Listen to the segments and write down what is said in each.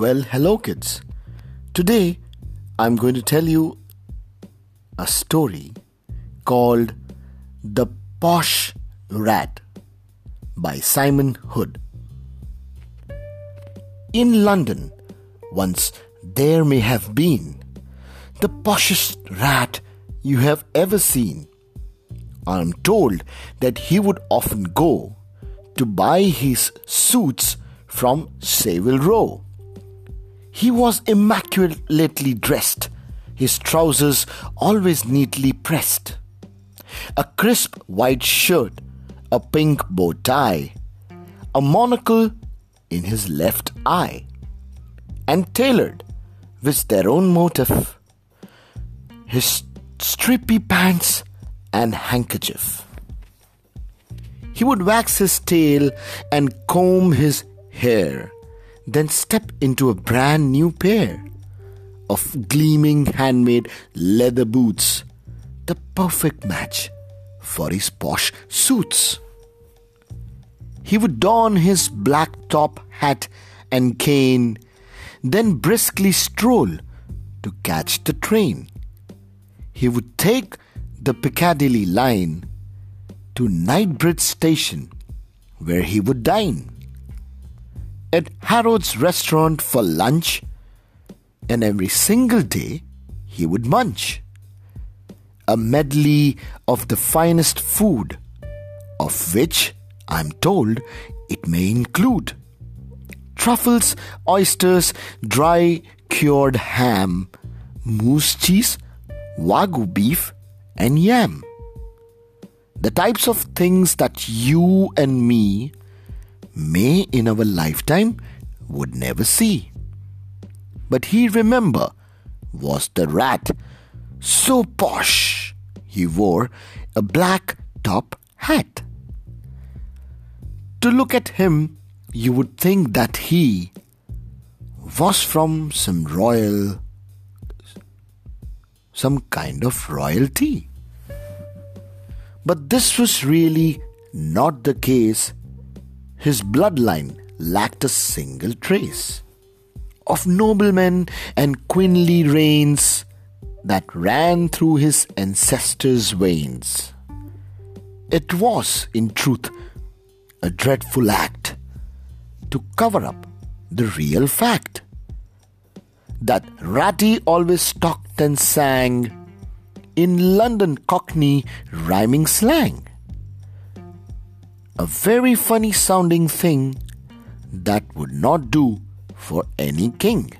Well, hello kids. Today I'm going to tell you a story called The Posh Rat by Simon Hood. In London, once there may have been the poshest rat you have ever seen. I'm told that he would often go to buy his suits from Savile Row. He was immaculately dressed, his trousers always neatly pressed, a crisp white shirt, a pink bow tie, a monocle in his left eye, and tailored with their own motif, his stripy pants and handkerchief. He would wax his tail and comb his hair, then step into a brand new pair of gleaming handmade leather boots, the perfect match for his posh suits. He would don his black top hat and cane, then briskly stroll to catch the train. He would take the Piccadilly line to Knightsbridge station, where he would dine at Harrods restaurant for lunch, and every single day he would munch a medley of the finest food, of which I'm told it may include truffles, oysters, dry cured ham, moose cheese, Wagyu beef and yam. The types of things that you and me may in our lifetime would never see. But he, remember, was the rat, so posh he wore a black top hat. To look at him, you would think that he was from some kind of royalty. But this was really not the case. His bloodline lacked a single trace of noblemen and queenly reigns that ran through his ancestors' veins. It was, in truth, a dreadful act to cover up the real fact that Ratty always talked and sang in London Cockney rhyming slang. A very funny sounding thing that would not do for any king.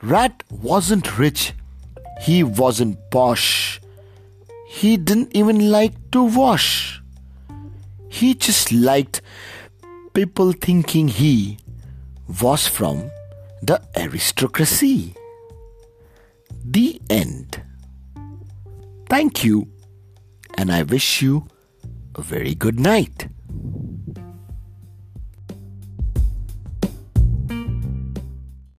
Rat wasn't rich, he wasn't posh, he didn't even like to wash. He just liked people thinking he was from the aristocracy. The end. Thank you, and I wish you a very good night.